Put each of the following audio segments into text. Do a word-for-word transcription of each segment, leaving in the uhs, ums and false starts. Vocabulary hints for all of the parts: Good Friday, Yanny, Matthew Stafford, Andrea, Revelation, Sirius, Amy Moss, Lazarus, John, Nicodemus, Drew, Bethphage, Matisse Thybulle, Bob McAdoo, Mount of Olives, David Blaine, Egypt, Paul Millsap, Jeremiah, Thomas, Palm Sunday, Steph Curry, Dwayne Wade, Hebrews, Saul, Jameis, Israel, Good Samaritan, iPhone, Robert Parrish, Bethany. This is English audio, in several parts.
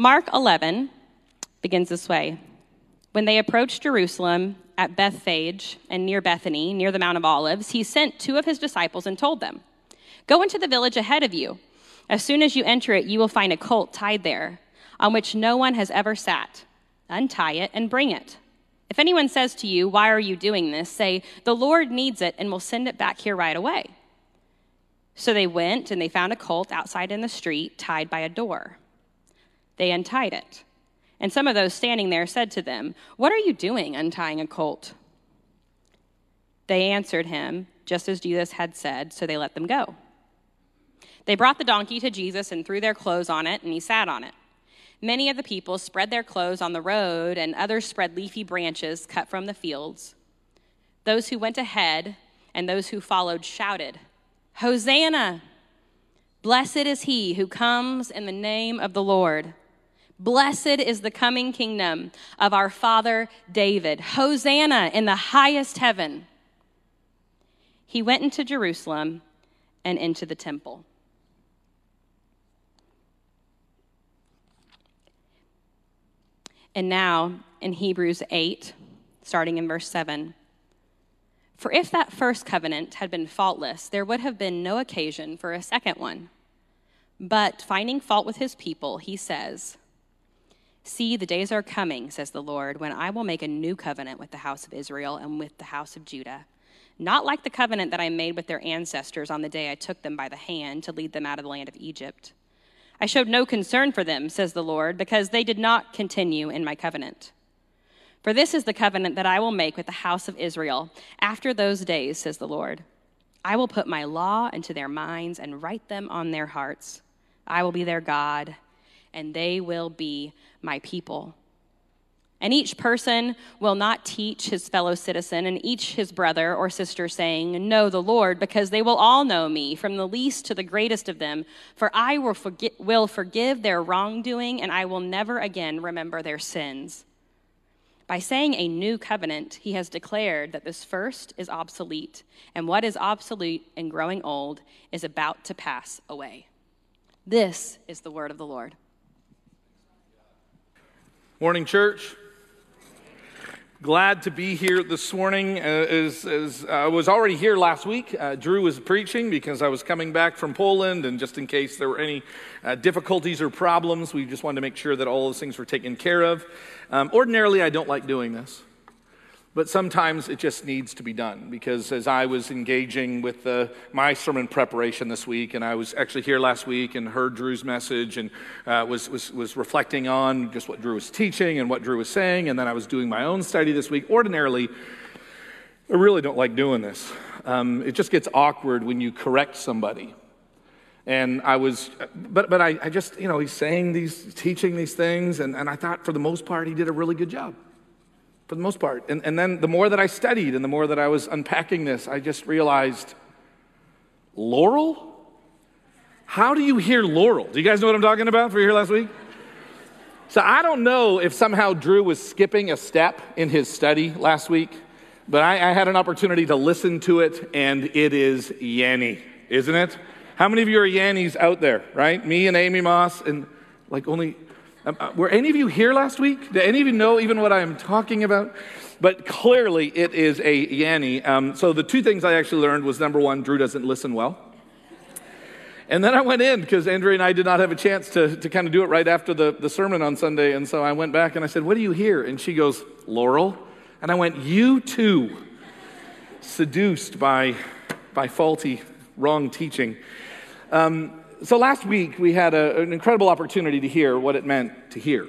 Mark eleven begins this way. When they approached Jerusalem at Bethphage and near Bethany, near the Mount of Olives, he sent two of his disciples and told them, "Go into the village ahead of you. As soon as you enter it, you will find a colt tied there, on which no one has ever sat. Untie it and bring it. If anyone says to you, 'Why are you doing this?' say, 'The Lord needs it and will send it back here right away.'" So they went and they found a colt outside in the street, tied by a door. They untied it. And some of those standing there said to them, "What are you doing untying a colt?" They answered him, just as Jesus had said, so they let them go. They brought the donkey to Jesus and threw their clothes on it, and he sat on it. Many of the people spread their clothes on the road, and others spread leafy branches cut from the fields. Those who went ahead and those who followed shouted, "Hosanna! Blessed is he who comes in the name of the Lord. Blessed is the coming kingdom of our father David. Hosanna in the highest heaven." He went into Jerusalem and into the temple. And now in Hebrews eight, starting in verse seven, "For if that first covenant had been faultless, there would have been no occasion for a second one. But finding fault with his people, he says, 'See, the days are coming, says the Lord, when I will make a new covenant with the house of Israel and with the house of Judah, not like the covenant that I made with their ancestors on the day I took them by the hand to lead them out of the land of Egypt. I showed no concern for them, says the Lord, because they did not continue in my covenant. For this is the covenant that I will make with the house of Israel after those days, says the Lord. I will put my law into their minds and write them on their hearts. I will be their God, and they will be my people. And each person will not teach his fellow citizen and each his brother or sister, saying, "Know the Lord," because they will all know me, from the least to the greatest of them. For I will forgi- will forgive their wrongdoing, and I will never again remember their sins." By saying a new covenant, he has declared that this first is obsolete, and what is obsolete and growing old is about to pass away. This is the word of the Lord. Morning, church. Glad to be here this morning. Uh, as, as I was already here last week, uh, Drew was preaching because I was coming back from Poland, and just in case there were any uh, difficulties or problems, we just wanted to make sure that all those things were taken care of. Um, ordinarily, I don't like doing this, but sometimes it just needs to be done, because as I was engaging with uh, my sermon preparation this week, and I was actually here last week and heard Drew's message, and uh, was, was, was reflecting on just what Drew was teaching and what Drew was saying, and then I was doing my own study this week. Ordinarily, I really don't like doing this. Um, it just gets awkward when you correct somebody. And I was, but but I, I just, you know, he's saying these, teaching these things, and, and I thought for the most part he did a really good job. For the most part. And, and then the more that I studied and the more that I was unpacking this, I just realized, Laurel? How do you hear Laurel? Do you guys know what I'm talking about? Were you here last week? So I don't know if somehow Drew was skipping a step in his study last week, but I, I had an opportunity to listen to it, and it is Yanny, isn't it? How many of you are Yannies out there, right? Me and Amy Moss, and like only... Um, were any of you here last week? Do any of you know even what I'm talking about? But clearly it is a Yanny. Um, so the two things I actually learned was, number one, Drew doesn't listen well. And then I went in, because Andrea and I did not have a chance to, to kind of do it right after the, the sermon on Sunday. And so I went back and I said, "What do you hear?" And she goes, "Laurel." And I went, "You too." Seduced by, by faulty, wrong teaching. Um So last week, we had a, an incredible opportunity to hear what it meant to hear,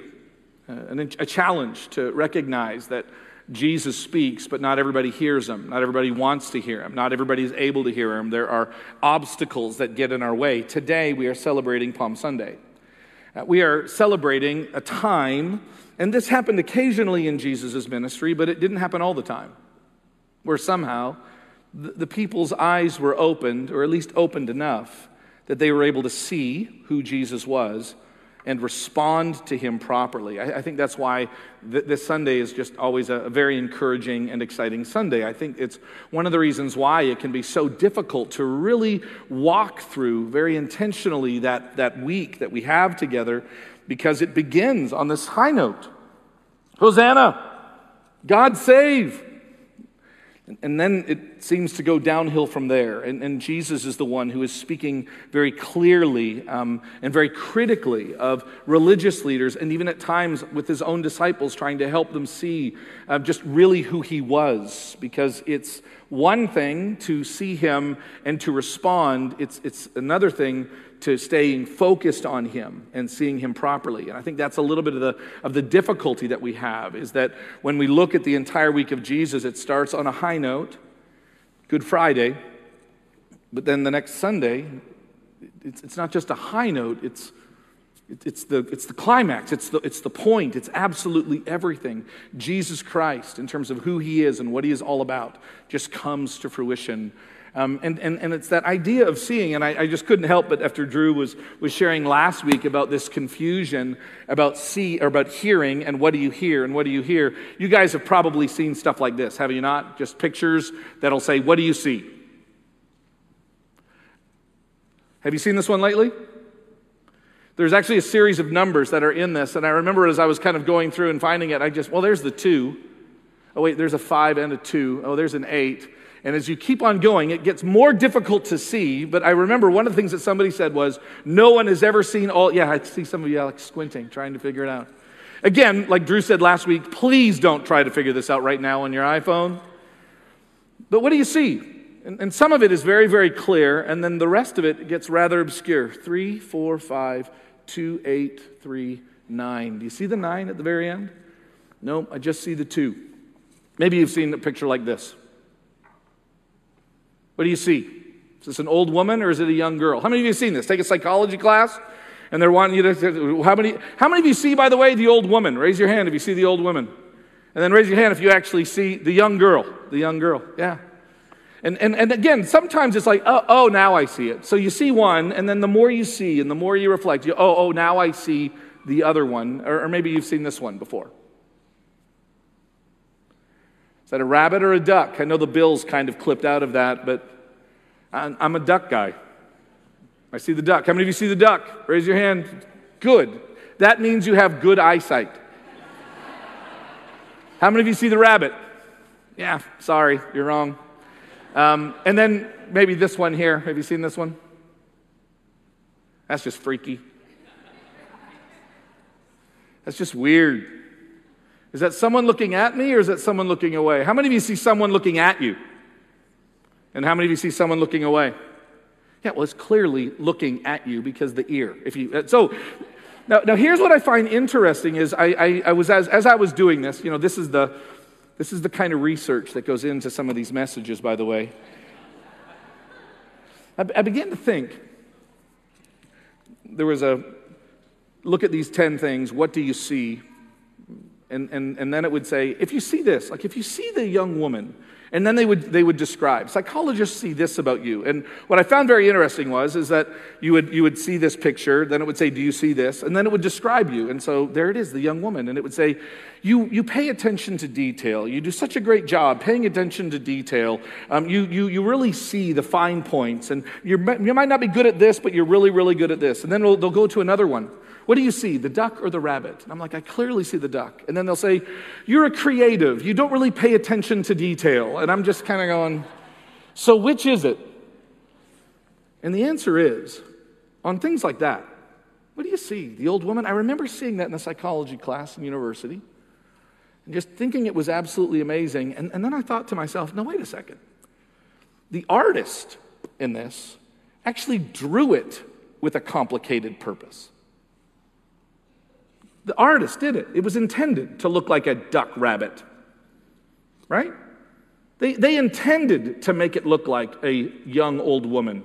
uh, and a challenge to recognize that Jesus speaks, but not everybody hears him. Not everybody wants to hear him. Not everybody is able to hear him. There are obstacles that get in our way. Today, we are celebrating Palm Sunday. Uh, we are celebrating a time, and this happened occasionally in Jesus' ministry, but it didn't happen all the time, where somehow the, the people's eyes were opened, or at least opened enough, that they were able to see who Jesus was and respond to him properly. I, I think that's why th- this Sunday is just always a, a very encouraging and exciting Sunday. I think it's one of the reasons why it can be so difficult to really walk through very intentionally that, that week that we have together because it begins on this high note. Hosanna, God save. And then it seems to go downhill from there. And, and Jesus is the one who is speaking very clearly um, and very critically of religious leaders, and even at times with his own disciples, trying to help them see uh, just really who he was. Because it's one thing to see him and to respond. It's, it's another thing to staying focused on him and seeing him properly. And I think that's a little bit of the of the difficulty that we have, is that when we look at the entire week of Jesus, it starts on a high note, Good Friday, but then the next Sunday, it's it's not just a high note, it's It's the, it's the climax, it's the, it's the point, it's absolutely everything. Jesus Christ, in terms of who he is and what he is all about, just comes to fruition. Um, and, and, and it's that idea of seeing, and I, I just couldn't help but after Drew was, was sharing last week about this confusion about see or about hearing and what do you hear and what do you hear. You guys have probably seen stuff like this, have you not? Just pictures that'll say, what do you see? Have you seen this one lately? There's actually a series of numbers that are in this, and I remember as I was kind of going through and finding it, I just, well, there's the two. Oh, wait, there's a five and a two. Oh, there's an eight. And as you keep on going, it gets more difficult to see, but I remember one of the things that somebody said was, no one has ever seen all, yeah, I see some of you like squinting, trying to figure it out. Again, like Drew said last week, please don't try to figure this out right now on your iPhone. But what do you see? And some of it is very, very clear, and then the rest of it gets rather obscure. Three, four, five, two, eight, three, nine. Do you see the nine at the very end? No, I just see the two. Maybe you've seen a picture like this. What do you see? Is this an old woman or is it a young girl? How many of you have seen this? Take a psychology class, and they're wanting you to... How many, how many of you see, by the way, the old woman? Raise your hand if you see the old woman. And then raise your hand if you actually see the young girl. The young girl, yeah. And, and and again, sometimes it's like, oh, oh, now I see it. So you see one, and then the more you see and the more you reflect, you oh, oh, now I see the other one. Or, or maybe you've seen this one before. Is that a rabbit or a duck? I know the bill's kind of clipped out of that, but I'm, I'm a duck guy. I see the duck. How many of you see the duck? Raise your hand. Good. That means you have good eyesight. How many of you see the rabbit? Yeah, sorry, you're wrong. Um, and then maybe this one here. Have you seen this one? That's just freaky. That's just weird. Is that someone looking at me or is that someone looking away? How many of you see someone looking at you? And how many of you see someone looking away? Yeah, well, it's clearly looking at you because the ear. If you so. Now, now here's what I find interesting is I, I, I was as as I was doing this. You know, this is the. This is the kind of research that goes into some of these messages, by the way. I, I began to think. There was a, look at these ten things, what do you see? And, and, and then it would say, if you see this, like if you see the young woman, and then they would they would describe. Psychologists see this about you. And what I found very interesting was is that you would you would see this picture, then it would say, do you see this? And then it would describe you. And so there it is, the young woman. And it would say, you you pay attention to detail. You do such a great job paying attention to detail. Um, you you you really see the fine points. And you you might not be good at this, but you're really, really good at this. And then they'll, they'll go to another one. What do you see, the duck or the rabbit? And I'm like, I clearly see the duck. And then they'll say, you're a creative. You don't really pay attention to detail. And I'm just kind of going, so which is it? And the answer is, on things like that, what do you see? The old woman? I remember seeing that in a psychology class in university and just thinking it was absolutely amazing. And, and then I thought to myself, no, wait a second. The artist in this actually drew it with a complicated purpose. The artist did it. It was intended to look like a duck rabbit, right? They they intended to make it look like a young old woman.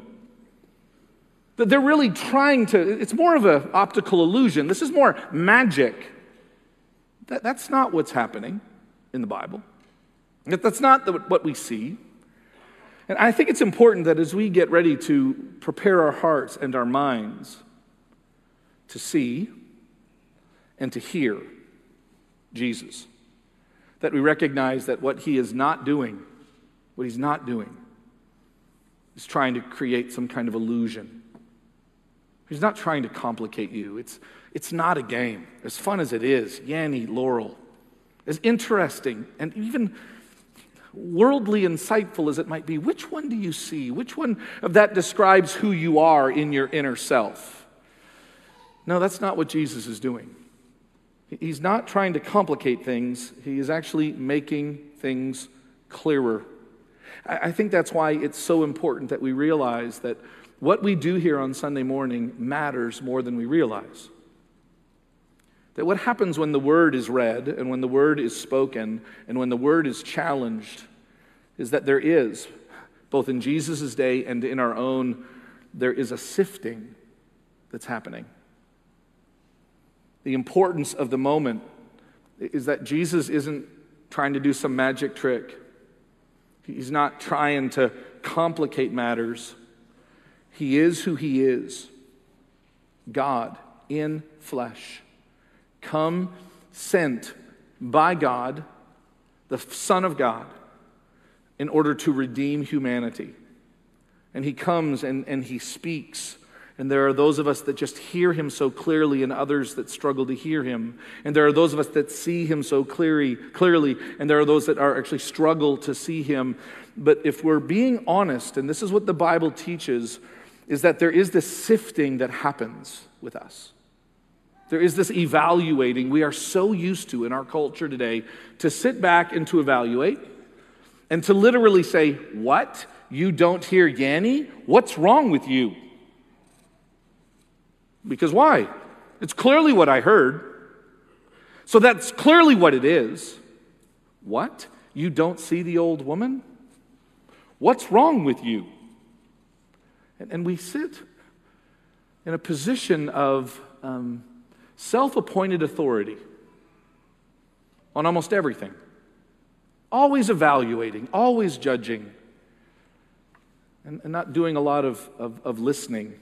That they're really trying to, it's more of an optical illusion. This is more magic. That, that's not what's happening in the Bible. That, that's not the, what we see. And I think it's important that as we get ready to prepare our hearts and our minds to see and to hear Jesus, that we recognize that what he is not doing, what he's not doing, is trying to create some kind of illusion. He's not trying to complicate you. It's It's not a game. As fun as it is, Yanny, Laurel, as interesting and even worldly insightful as it might be, which one do you see? Which one of that describes who you are in your inner self? No, that's not what Jesus is doing. He's not trying to complicate things. He is actually making things clearer. I think that's why it's so important that we realize that what we do here on Sunday morning matters more than we realize. That what happens when the word is read and when the word is spoken and when the word is challenged is that there is, both in Jesus' day and in our own, there is a sifting that's happening. The importance of the moment is that Jesus isn't trying to do some magic trick. He's not trying to complicate matters. He is who he is. God in flesh. Come sent by God, the Son of God, in order to redeem humanity. And he comes and, and he speaks. And there are those of us that just hear him so clearly and others that struggle to hear him. And there are those of us that see him so clearly, clearly, and there are those that are actually struggle to see him. But if we're being honest, and this is what the Bible teaches, is that there is this sifting that happens with us. There is this evaluating. We are so used to in our culture today to sit back and to evaluate and to literally say, what? You don't hear Yanny? What's wrong with you? Because why? It's clearly what I heard. So that's clearly what it is. What? You don't see the old woman? What's wrong with you? And, and we sit in a position of um, self-appointed authority on almost everything. Always evaluating, always judging, and, and not doing a lot of, of, of listening.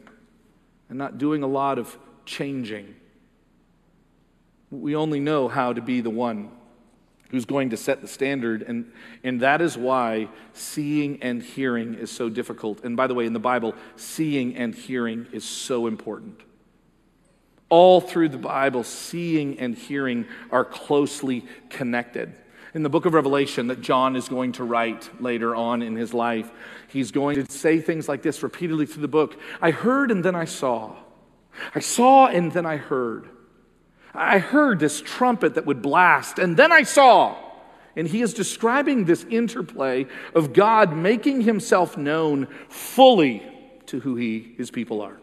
And not doing a lot of changing. We only know how to be the one who's going to set the standard, and, and that is why seeing and hearing is so difficult. And by the way, in the Bible, seeing and hearing is so important. All through the Bible, seeing and hearing are closely connected. In the book of Revelation that John is going to write later on in his life, he's going to say things like this repeatedly through the book. I heard and then I saw. I saw and then I heard. I heard this trumpet that would blast and then I saw. And he is describing this interplay of God making himself known fully to who he, his people are.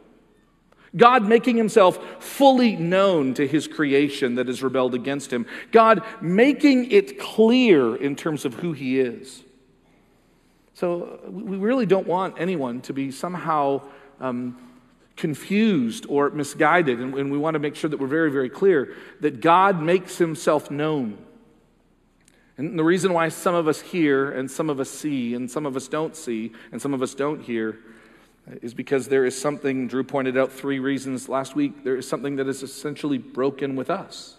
God making himself fully known to his creation that has rebelled against him. God making it clear in terms of who he is. So we really don't want anyone to be somehow um, confused or misguided. And, and we want to make sure that we're very, very clear that God makes himself known. And the reason why some of us hear and some of us see and some of us don't see and some of us don't hear is because there is something, Drew pointed out three reasons last week, there is something that is essentially broken with us.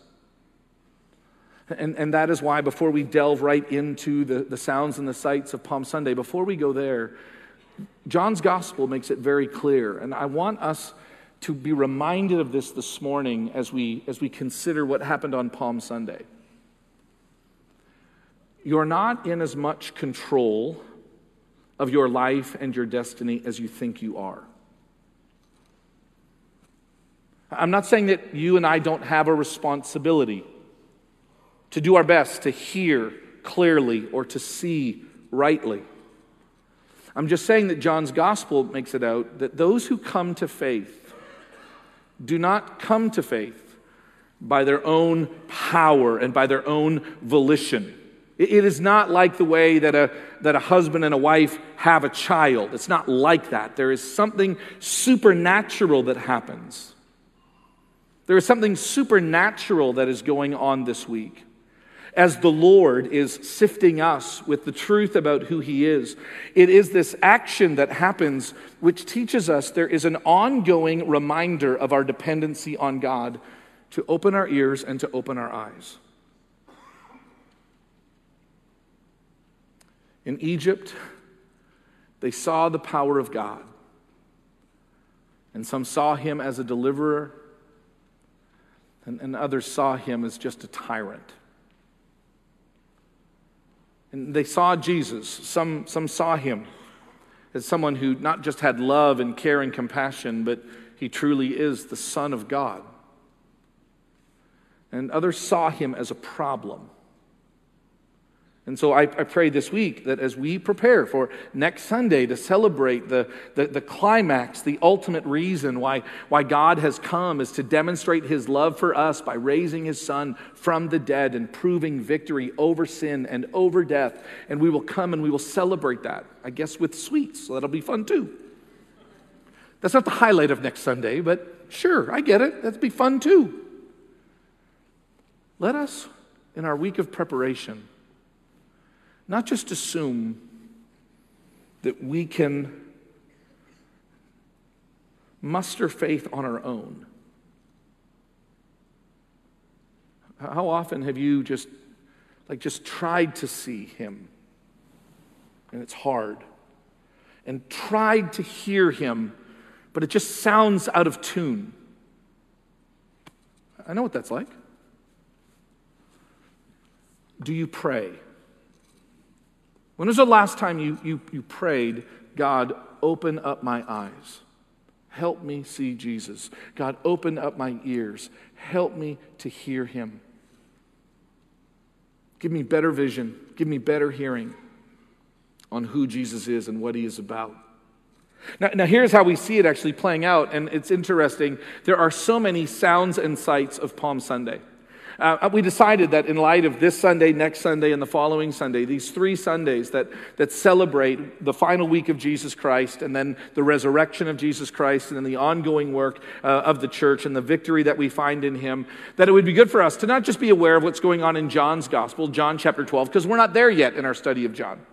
And, and that is why before we delve right into the, the sounds and the sights of Palm Sunday, before we go there, John's gospel makes it very clear. And I want us to be reminded of this this morning as we, as we consider what happened on Palm Sunday. You're not in as much control of your life and your destiny as you think you are. I'm not saying that you and I don't have a responsibility to do our best to hear clearly or to see rightly. I'm just saying that John's gospel makes it out that those who come to faith do not come to faith by their own power and by their own volition. It is not like the way that a that a husband and a wife have a child. It's not like that. There is something supernatural that happens. There is something supernatural that is going on this week as the Lord is sifting us with the truth about who he is. It is this action that happens which teaches us there is an ongoing reminder of our dependency on God to open our ears and to open our eyes. In Egypt, they saw the power of God. And some saw him as a deliverer. and, and others saw him as just a tyrant. And they saw Jesus. Some, some saw him as someone who not just had love and care and compassion, but he truly is the Son of God. And others saw him as a problem. And so I, I pray this week that as we prepare for next Sunday to celebrate the, the, the climax, the ultimate reason why, why God has come is to demonstrate his love for us by raising his Son from the dead and proving victory over sin and over death. And we will come and we will celebrate that, I guess, with sweets. So that'll be fun too. That's not the highlight of next Sunday, but sure, I get it. That'd be fun too. Let us, in our week of preparation, not just assume that we can muster faith on our own. How often have you just, like, just tried to see him, and it's hard, and tried to hear him, but it just sounds out of tune? I know what that's like. Do you pray? When was the last time you, you, you prayed, God, open up my eyes. Help me see Jesus. God, open up my ears. Help me to hear him. Give me better vision. Give me better hearing on who Jesus is and what he is about. Now, now here's how we see it actually playing out, and it's interesting. There are so many sounds and sights of Palm Sunday. Uh, we decided that in light of this Sunday, next Sunday, and the following Sunday, these three Sundays that, that celebrate the final week of Jesus Christ, and then the resurrection of Jesus Christ, and then the ongoing work uh, of the church and the victory that we find in him, that it would be good for us to not just be aware of what's going on in John's gospel, John chapter twelve, because we're not there yet in our study of John,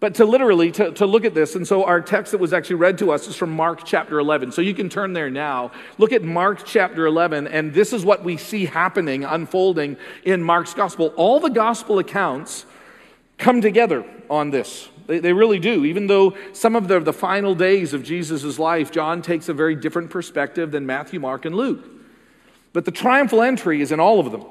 but to literally, to, to look at this. And so our text that was actually read to us is from Mark chapter eleven. So you can turn there now. Look at Mark chapter eleven, and this is what we see happening, unfolding in Mark's gospel. All the gospel accounts come together on this. They, they really do. Even though some of the, the final days of Jesus' life, John takes a very different perspective than Matthew, Mark, and Luke. But the triumphal entry is in all of them.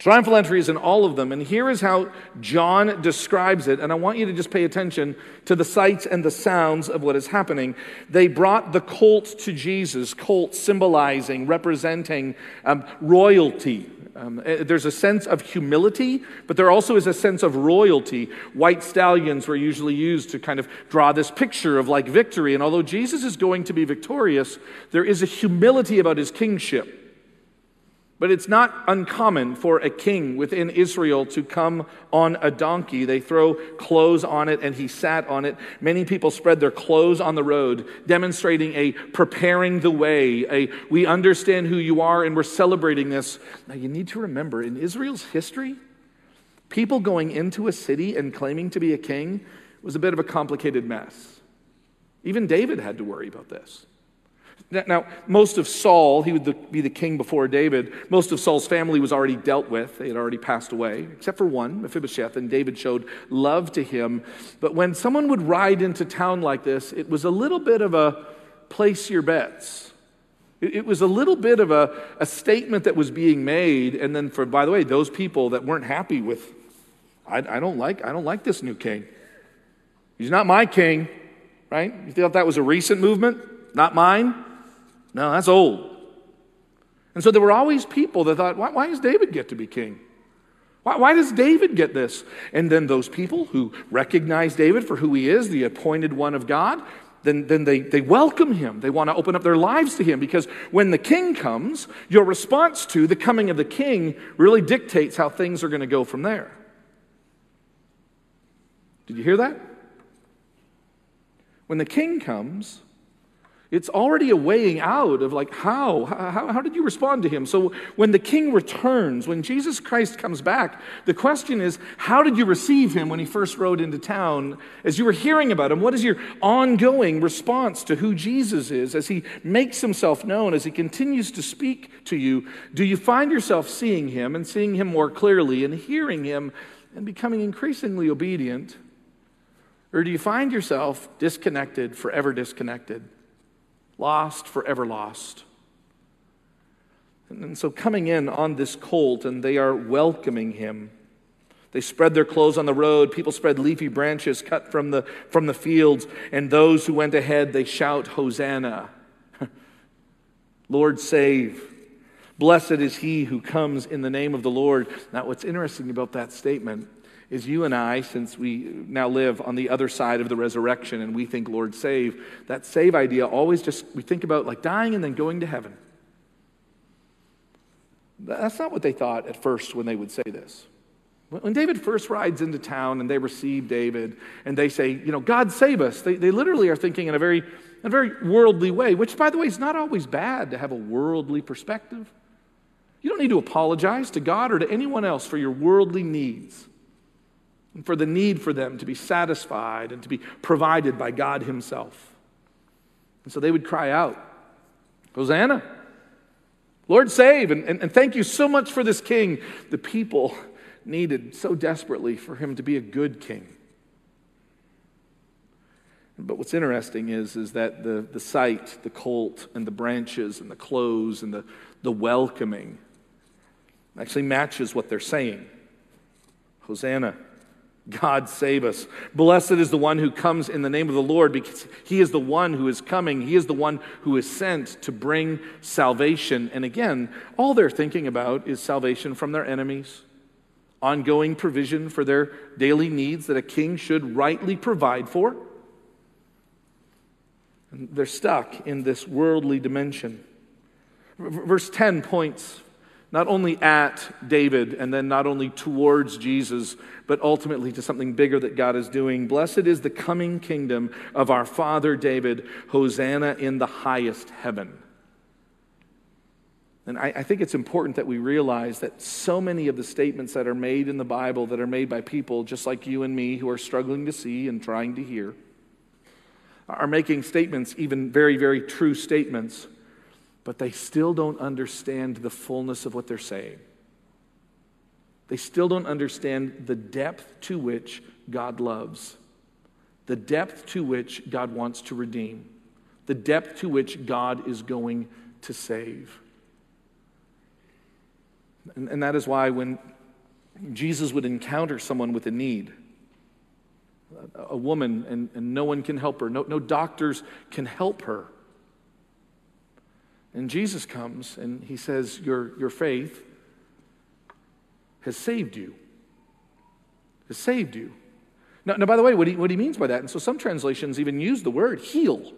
Triumphal entry is in all of them, and here is how John describes it, and I want you to just pay attention to the sights and the sounds of what is happening. They brought the colt to Jesus, colt symbolizing, representing um, royalty. Um, there's a sense of humility, but there also is a sense of royalty. White stallions were usually used to kind of draw this picture of, like, victory, and although Jesus is going to be victorious, there is a humility about his kingship. But it's not uncommon for a king within Israel to come on a donkey. They throw clothes on it, and he sat on it. Many people spread their clothes on the road, demonstrating a preparing the way, a we understand who you are, and we're celebrating this. Now, you need to remember, in Israel's history, people going into a city and claiming to be a king was a bit of a complicated mess. Even David had to worry about this. Now, most of Saul, he would be the king before David, most of Saul's family was already dealt with. They had already passed away, except for one, Mephibosheth, and David showed love to him. But when someone would ride into town like this, it was a little bit of a place your bets. It was a little bit of a, a statement that was being made, and then, for, by the way, those people that weren't happy with, I, I don't like, I don't like this new king. He's not my king, right? You thought that was a recent movement? Not mine? No, that's old. And so there were always people that thought, why, why does David get to be king? Why, why does David get this? And then those people who recognize David for who he is, the appointed one of God, then, then they, they welcome him. They want to open up their lives to him, because when the king comes, your response to the coming of the king really dictates how things are going to go from there. Did you hear that? When the king comes, it's already a weighing out of, like, how? how? How did you respond to him? So when the king returns, when Jesus Christ comes back, the question is, how did you receive him when he first rode into town? As you were hearing about him, what is your ongoing response to who Jesus is as he makes himself known, as he continues to speak to you? Do you find yourself seeing him and seeing him more clearly and hearing him and becoming increasingly obedient? Or do you find yourself disconnected, forever disconnected? Lost, forever lost. And so coming in on this colt, and they are welcoming him. They spread their clothes on the road. People spread leafy branches cut from the, from the fields. And those who went ahead, they shout, Hosanna. Lord, save. Blessed is he who comes in the name of the Lord. Now, what's interesting about that statement is you and I, since we now live on the other side of the resurrection and we think, Lord, save, that save idea always just, we think about like dying and then going to heaven. That's not what they thought at first when they would say this. When David first rides into town and they receive David and they say, you know, God save us, they, they literally are thinking in a very, a very worldly way, which, by the way, is not always bad to have a worldly perspective. You don't need to apologize to God or to anyone else for your worldly needs and for the need for them to be satisfied and to be provided by God himself. And so they would cry out, Hosanna, Lord save, and, and, and thank you so much for this king. The people needed so desperately for him to be a good king. But what's interesting is, is that the, the sight, the colt, and the branches, and the clothes, and the, the welcoming actually matches what they're saying. Hosanna, God save us. Blessed is the one who comes in the name of the Lord, because he is the one who is coming. He is the one who is sent to bring salvation. And again, all they're thinking about is salvation from their enemies, ongoing provision for their daily needs that a king should rightly provide for. And they're stuck in this worldly dimension. Verse ten points not only at David and then not only towards Jesus, but ultimately to something bigger that God is doing. Blessed is the coming kingdom of our father David. Hosanna in the highest heaven. And I, I think it's important that we realize that so many of the statements that are made in the Bible, that are made by people just like you and me who are struggling to see and trying to hear, are making statements, even very, very true statements, but they still don't understand the fullness of what they're saying. They still don't understand the depth to which God loves, the depth to which God wants to redeem, the depth to which God is going to save. And, and that is why when Jesus would encounter someone with a need, a woman, and, and no one can help her, no, no doctors can help her, and Jesus comes and he says, your, your faith has saved you. Has saved you. Now, now by the way, what he, what he means by that, and so some translations even use the word heal.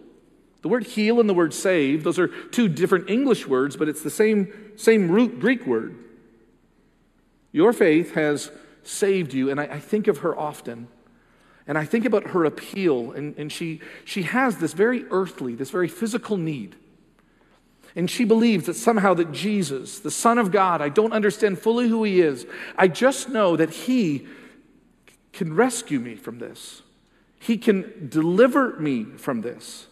The word heal and the word save, those are two different English words, but it's the same, same root Greek word. Your faith has saved you, and I, I think of her often. And I think about her appeal, and, and she, she has this very earthly, this very physical need. And she believes that somehow that Jesus, the Son of God, I don't understand fully who he is. I just know that he can rescue me from this. He can deliver me from this.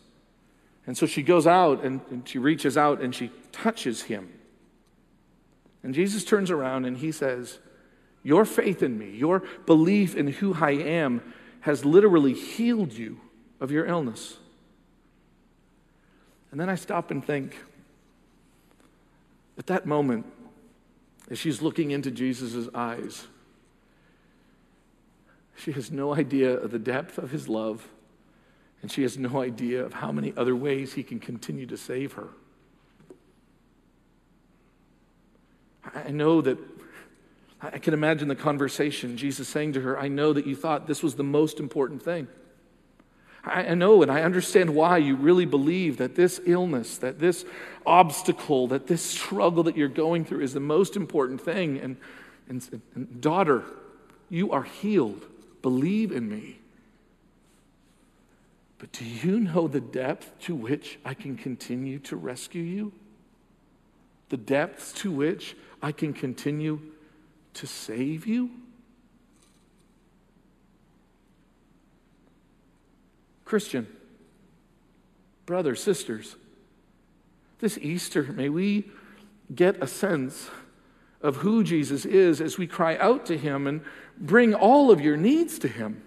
And so she goes out and, and she reaches out and she touches him. And Jesus turns around and he says, your faith in me, your belief in who I am has literally healed you of your illness. And then I stop and think, at that moment, as she's looking into Jesus' eyes, she has no idea of the depth of his love, and she has no idea of how many other ways he can continue to save her. I know that, I can imagine the conversation, Jesus saying to her, I know that you thought this was the most important thing. I know and I understand why you really believe that this illness, that this obstacle, that this struggle that you're going through is the most important thing. And, and, and daughter, you are healed. Believe in me. But do you know the depth to which I can continue to rescue you? The depths to which I can continue to save you? Christian, brothers, sisters, this Easter, may we get a sense of who Jesus is as we cry out to him and bring all of your needs to him.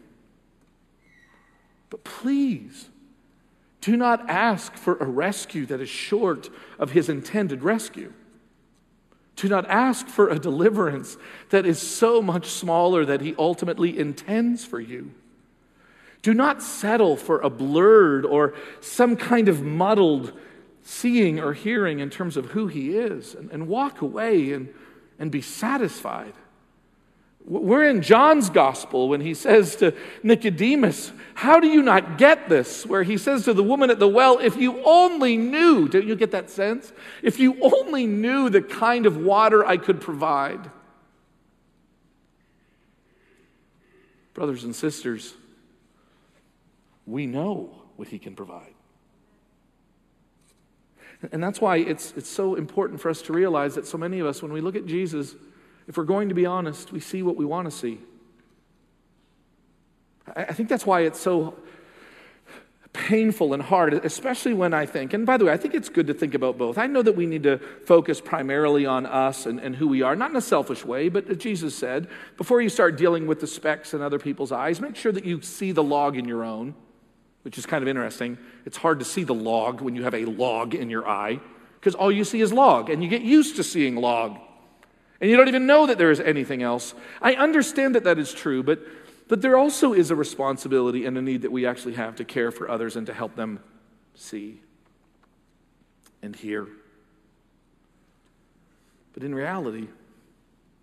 But please, do not ask for a rescue that is short of his intended rescue. Do not ask for a deliverance that is so much smaller that he ultimately intends for you. Do not settle for a blurred or some kind of muddled seeing or hearing in terms of who he is, and, and walk away and, and be satisfied. We're in John's gospel when he says to Nicodemus, how do you not get this? Where he says to the woman at the well, if you only knew, don't you get that sense? If you only knew the kind of water I could provide. Brothers and sisters, we know what he can provide. And that's why it's, it's so important for us to realize that so many of us, when we look at Jesus, if we're going to be honest, we see what we want to see. I think that's why it's so painful and hard, especially when I think, and by the way, I think it's good to think about both. I know that we need to focus primarily on us and, and who we are, not in a selfish way, but Jesus said, before you start dealing with the specks in other people's eyes, make sure that you see the log in your own, which is kind of interesting. It's hard to see the log when you have a log in your eye, because all you see is log, and you get used to seeing log. And you don't even know that there is anything else. I understand that that is true, but, but there also is a responsibility and a need that we actually have to care for others and to help them see and hear. But in reality,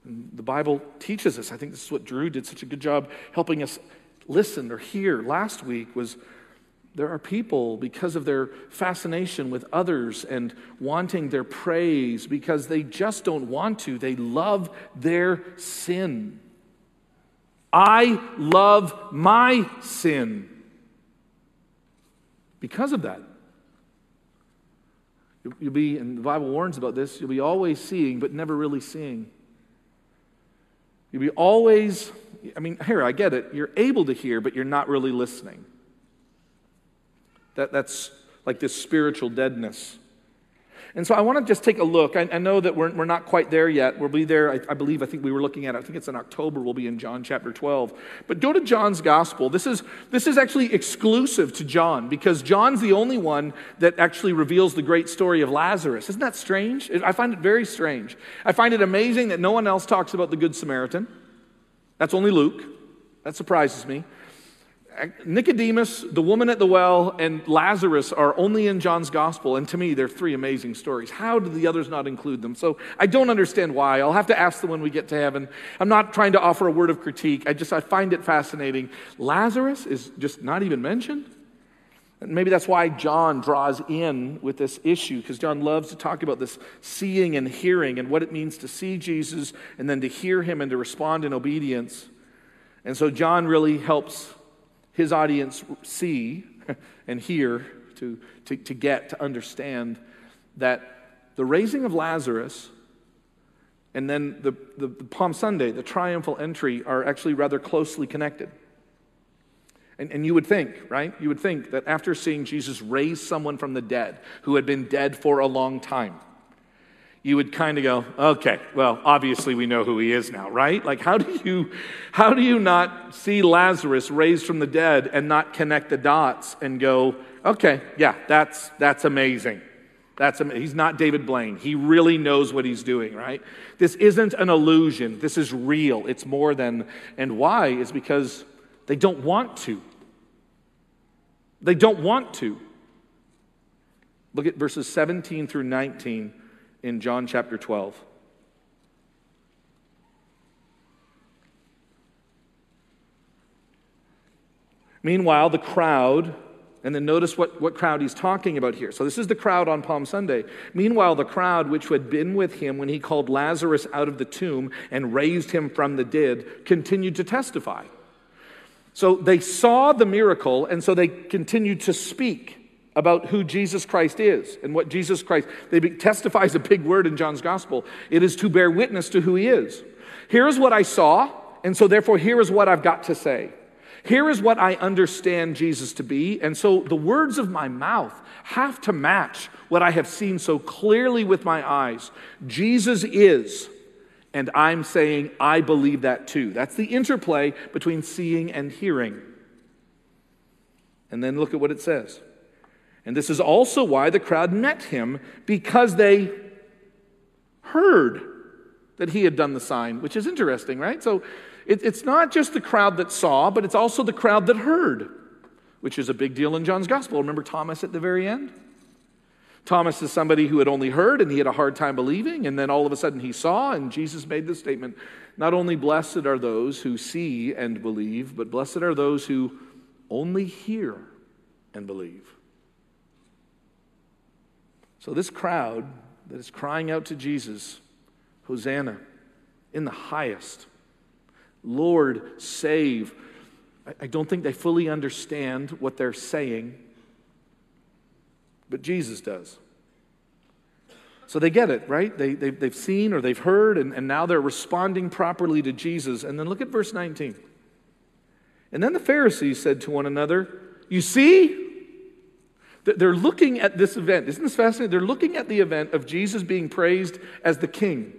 the Bible teaches us, I think this is what Drew did such a good job helping us listen or hear last week, was there are people, because of their fascination with others and wanting their praise, because they just don't want to, they love their sin. I love my sin. Because of that, you'll be, and the Bible warns about this, you'll be always seeing, but never really seeing. You'll be always, I mean, here, I get it. You're able to hear, but you're not really listening. That, that's like this spiritual deadness. And so I want to just take a look. I, I know that we're, we're not quite there yet. We'll be there, I, I believe, I think we were looking at, I think it's in October, we'll be in John chapter twelve. But go to John's gospel. This is, this is actually exclusive to John, because John's the only one that actually reveals the great story of Lazarus. Isn't that strange? I find it very strange. I find it amazing that no one else talks about the Good Samaritan. That's only Luke. That surprises me. Nicodemus, the woman at the well, and Lazarus are only in John's gospel, and to me, they're three amazing stories. How do the others not include them? So I don't understand why. I'll have to ask them when we get to heaven. I'm not trying to offer a word of critique. I just, I find it fascinating. Lazarus is just not even mentioned. And maybe that's why John draws in with this issue, because John loves to talk about this seeing and hearing and what it means to see Jesus and then to hear him and to respond in obedience. And so John really helps his audience see and hear, to, to, to get, to understand that the raising of Lazarus and then the, the, the Palm Sunday, the triumphal entry, are actually rather closely connected. And, and you would think, right? You would think that after seeing Jesus raise someone from the dead who had been dead for a long time, you would kind of go, okay, well, obviously we know who he is now, right? Like, how do you, how do you not see Lazarus raised from the dead and not connect the dots and go, okay, yeah, that's that's amazing. That's am- he's not David Blaine. He really knows what he's doing, right? This isn't an illusion. This is real. It's more than, and why is because they don't want to. They don't want to. Look at verses seventeen through nineteen. In John chapter twelve. Meanwhile, the crowd, and then notice what, what crowd he's talking about here. So this is the crowd on Palm Sunday. Meanwhile, the crowd which had been with him when he called Lazarus out of the tomb and raised him from the dead continued to testify. So they saw the miracle, and so they continued to speak about who Jesus Christ is and what Jesus Christ, they be, testifies a big word in John's gospel. It is to bear witness to who he is. Here is what I saw, and so therefore here is what I've got to say. Here is what I understand Jesus to be, and so the words of my mouth have to match what I have seen so clearly with my eyes. Jesus is, and I'm saying I believe that too. That's the interplay between seeing and hearing. And then look at what it says. And this is also why the crowd met him, because they heard that he had done the sign, which is interesting, right? So it, it's not just the crowd that saw, but it's also the crowd that heard, which is a big deal in John's gospel. Remember Thomas at the very end? Thomas is somebody who had only heard, and he had a hard time believing, and then all of a sudden he saw, and Jesus made this statement, not only blessed are those who see and believe, but blessed are those who only hear and believe. So this crowd that is crying out to Jesus, Hosanna in the highest, Lord, save. I don't think they fully understand what they're saying, but Jesus does. So they get it, right? They, they, they've seen or they've heard, and, and now they're responding properly to Jesus. And then look at verse nineteen. And then the Pharisees said to one another, you see? They're looking at this event. Isn't this fascinating? They're looking at the event of Jesus being praised as the king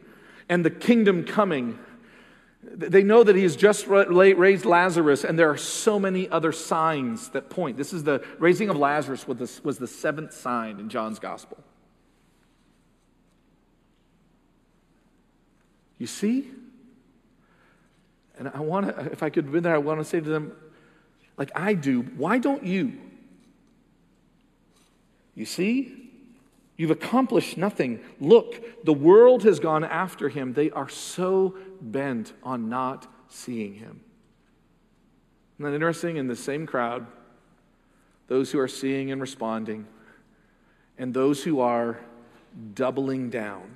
and the kingdom coming. They know that he has just raised Lazarus, and there are so many other signs that point. This is the raising of Lazarus was the seventh sign in John's gospel. You see? And I want to, if I could be there, I want to say to them, like I do, why don't you? You see, you've accomplished nothing. Look, the world has gone after him. They are so bent on not seeing him. Isn't that interesting? In the same crowd, those who are seeing and responding, and those who are doubling down.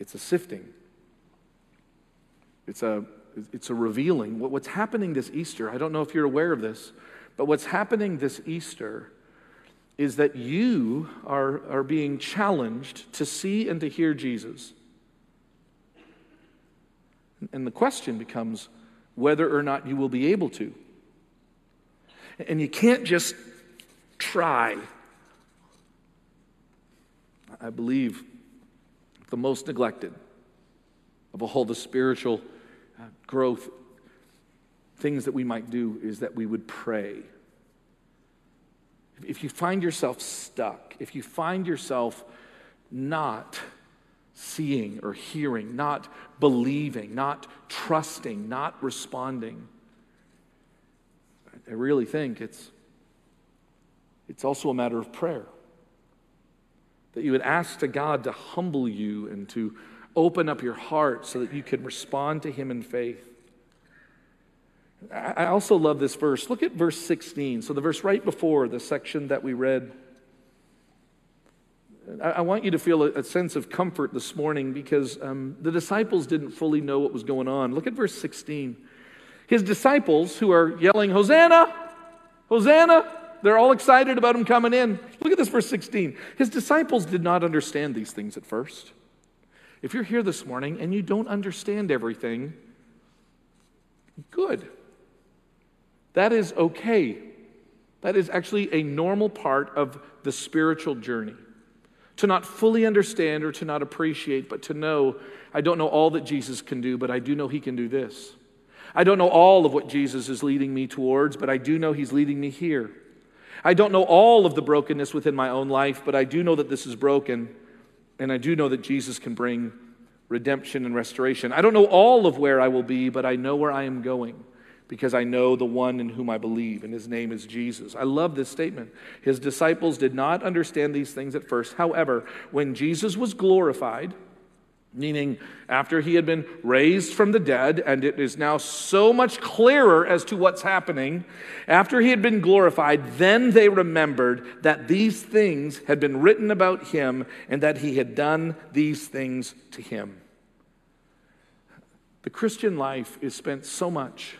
It's a sifting. It's a It's a revealing. What's happening this Easter, I don't know if you're aware of this, but what's happening this Easter is that you are, are being challenged to see and to hear Jesus. And the question becomes whether or not you will be able to. And you can't just try. I believe the most neglected of all the spiritual Uh, growth, things that we might do is that we would pray. If you find yourself stuck, if you find yourself not seeing or hearing, not believing, not trusting, not responding, I really think it's it's also a matter of prayer. That you would ask to God to humble you and to open up your heart so that you can respond to him in faith. I also love this verse. Look at verse sixteen. So the verse right before the section that we read. I want you to feel a sense of comfort this morning because um, the disciples didn't fully know what was going on. Look at verse sixteen. His disciples who are yelling, Hosanna! Hosanna! They're all excited about him coming in. Look at this verse sixteen. His disciples did not understand these things at first. If you're here this morning and you don't understand everything, good. That is okay. That is actually a normal part of the spiritual journey. To not fully understand or to not appreciate, but to know, I don't know all that Jesus can do, but I do know he can do this. I don't know all of what Jesus is leading me towards, but I do know he's leading me here. I don't know all of the brokenness within my own life, but I do know that this is broken. And I do know that Jesus can bring redemption and restoration. I don't know all of where I will be, but I know where I am going because I know the one in whom I believe, and his name is Jesus. I love this statement. His disciples did not understand these things at first. However, when Jesus was glorified, meaning after he had been raised from the dead, and it is now so much clearer as to what's happening, after he had been glorified, then they remembered that these things had been written about him and that he had done these things to him. The Christian life is spent so much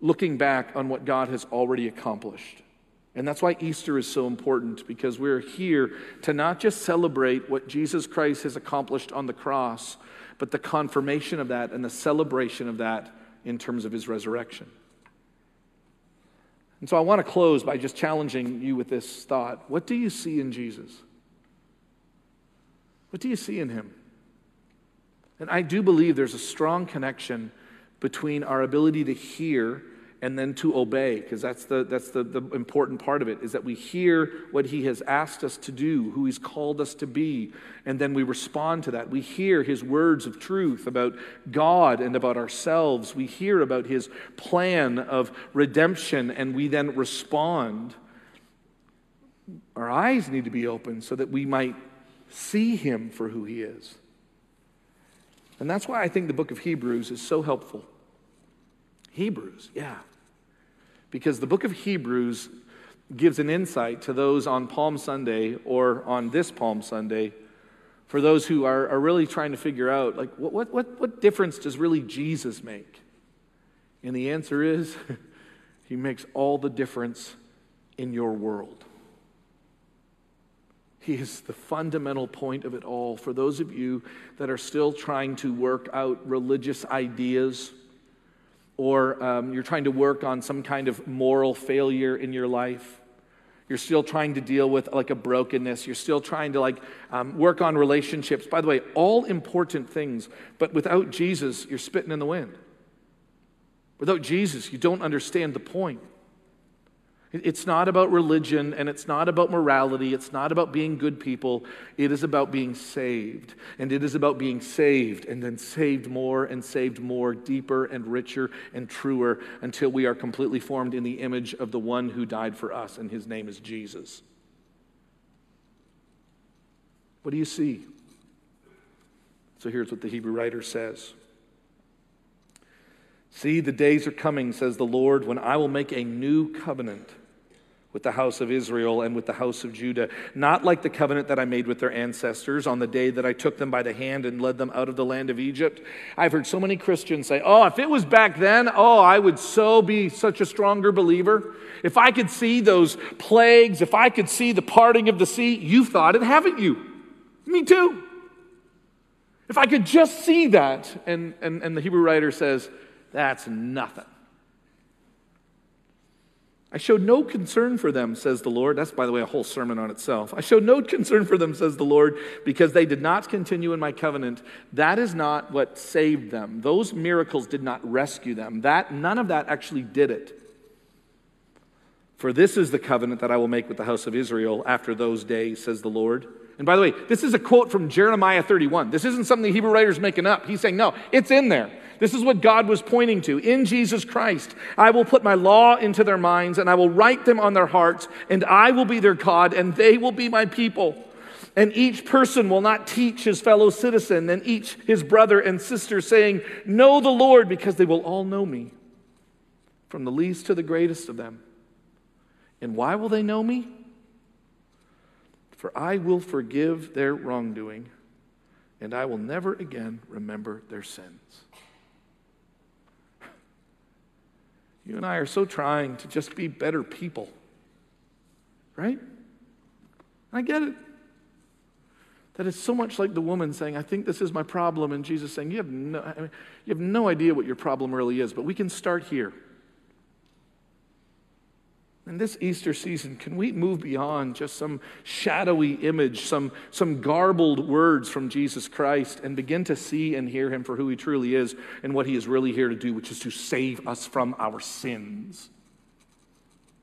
looking back on what God has already accomplished. And that's why Easter is so important, because we're here to not just celebrate what Jesus Christ has accomplished on the cross, but the confirmation of that and the celebration of that in terms of his resurrection. And so I want to close by just challenging you with this thought. What do you see in Jesus? What do you see in him? And I do believe there's a strong connection between our ability to hear and then to obey, because that's the that's the, the important part of it, is that we hear what he has asked us to do, who he's called us to be, and then we respond to that. We hear his words of truth about God and about ourselves. We hear about his plan of redemption, and we then respond. Our eyes need to be open so that we might see him for who he is. And that's why I think the book of Hebrews is so helpful. Hebrews, yeah. Because the book of Hebrews gives an insight to those on Palm Sunday or on this Palm Sunday, for those who are, are really trying to figure out, like, what, what, what, what difference does really Jesus make? And the answer is, he makes all the difference in your world. He is the fundamental point of it all. For those of you that are still trying to work out religious ideas, or um, you're trying to work on some kind of moral failure in your life, you're still trying to deal with like a brokenness, you're still trying to like um, work on relationships. By the way, all important things, but without Jesus, you're spitting in the wind. Without Jesus, you don't understand the point. It's not about religion, and it's not about morality. It's not about being good people. It is about being saved, and it is about being saved, and then saved more and saved more, deeper and richer and truer, until we are completely formed in the image of the one who died for us, and his name is Jesus. What do you see? So here's what the Hebrew writer says. See, the days are coming, says the Lord, when I will make a new covenant with the house of Israel and with the house of Judah, not like the covenant that I made with their ancestors on the day that I took them by the hand and led them out of the land of Egypt. I've heard so many Christians say, oh, if it was back then, oh, I would so be such a stronger believer. If I could see those plagues, if I could see the parting of the sea. You've thought it, haven't you? Me too. If I could just see that, and, and, and the Hebrew writer says, that's nothing. I showed no concern for them, says the Lord. That's, by the way, a whole sermon on itself. I showed no concern for them, says the Lord, because they did not continue in my covenant. That is not what saved them. Those miracles did not rescue them. That, none of that actually did it. For this is the covenant that I will make with the house of Israel after those days, says the Lord. And by the way, this is a quote from Jeremiah thirty-one. This isn't something the Hebrew writer's making up. He's saying, no, it's in there. This is what God was pointing to. In Jesus Christ, I will put my law into their minds, and I will write them on their hearts, and I will be their God, and they will be my people. And each person will not teach his fellow citizen, and each his brother and sister, saying, know the Lord, because they will all know me, from the least to the greatest of them. And why will they know me? For I will forgive their wrongdoing, and I will never again remember their sins. You and I are so trying to just be better people, right? I get it. That is so much like the woman saying, I think this is my problem, and Jesus saying, you have no, I mean, you have no idea what your problem really is, but we can start here. In this Easter season, can we move beyond just some shadowy image, some, some garbled words from Jesus Christ, and begin to see and hear him for who he truly is and what he is really here to do, which is to save us from our sins.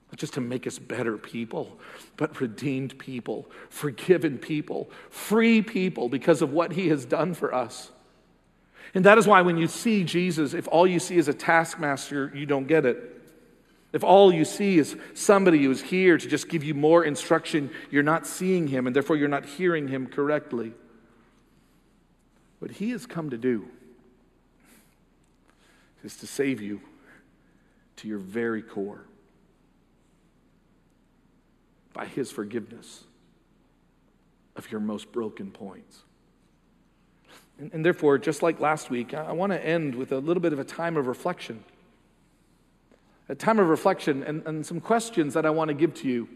Not just to make us better people, but redeemed people, forgiven people, free people because of what he has done for us. And that is why when you see Jesus, if all you see is a taskmaster, you don't get it. If all you see is somebody who is here to just give you more instruction, you're not seeing him, and therefore you're not hearing him correctly. What he has come to do is to save you to your very core by his forgiveness of your most broken points. And, and therefore, just like last week, I, I want to end with a little bit of a time of reflection. A time of reflection and, and some questions that I want to give to you.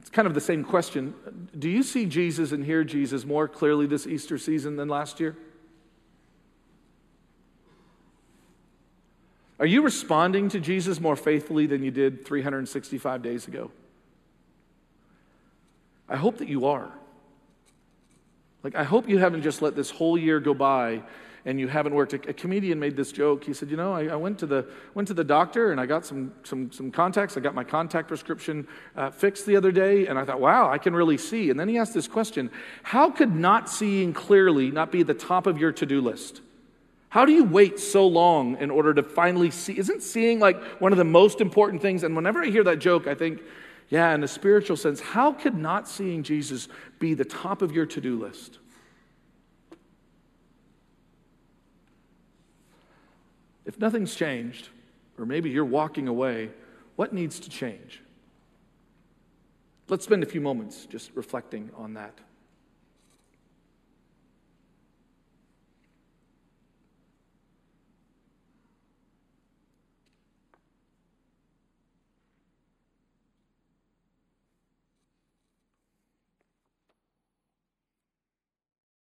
It's kind of the same question. Do you see Jesus and hear Jesus more clearly this Easter season than last year? Are you responding to Jesus more faithfully than you did three hundred sixty-five days ago? I hope that you are. Like, I hope you haven't just let this whole year go by and you haven't worked. A, a comedian made this joke. He said, you know, I, I went to the went to the doctor and I got some some some contacts. I got my contact prescription uh, fixed the other day, and I thought, wow, I can really see. And then he asked this question: how could not seeing clearly not be at the top of your to-do list? How do you wait so long in order to finally see? Isn't seeing like one of the most important things? And whenever I hear that joke, I think, yeah, in a spiritual sense, how could not seeing Jesus be the top of your to-do list? If nothing's changed, or maybe you're walking away, what needs to change? Let's spend a few moments just reflecting on that.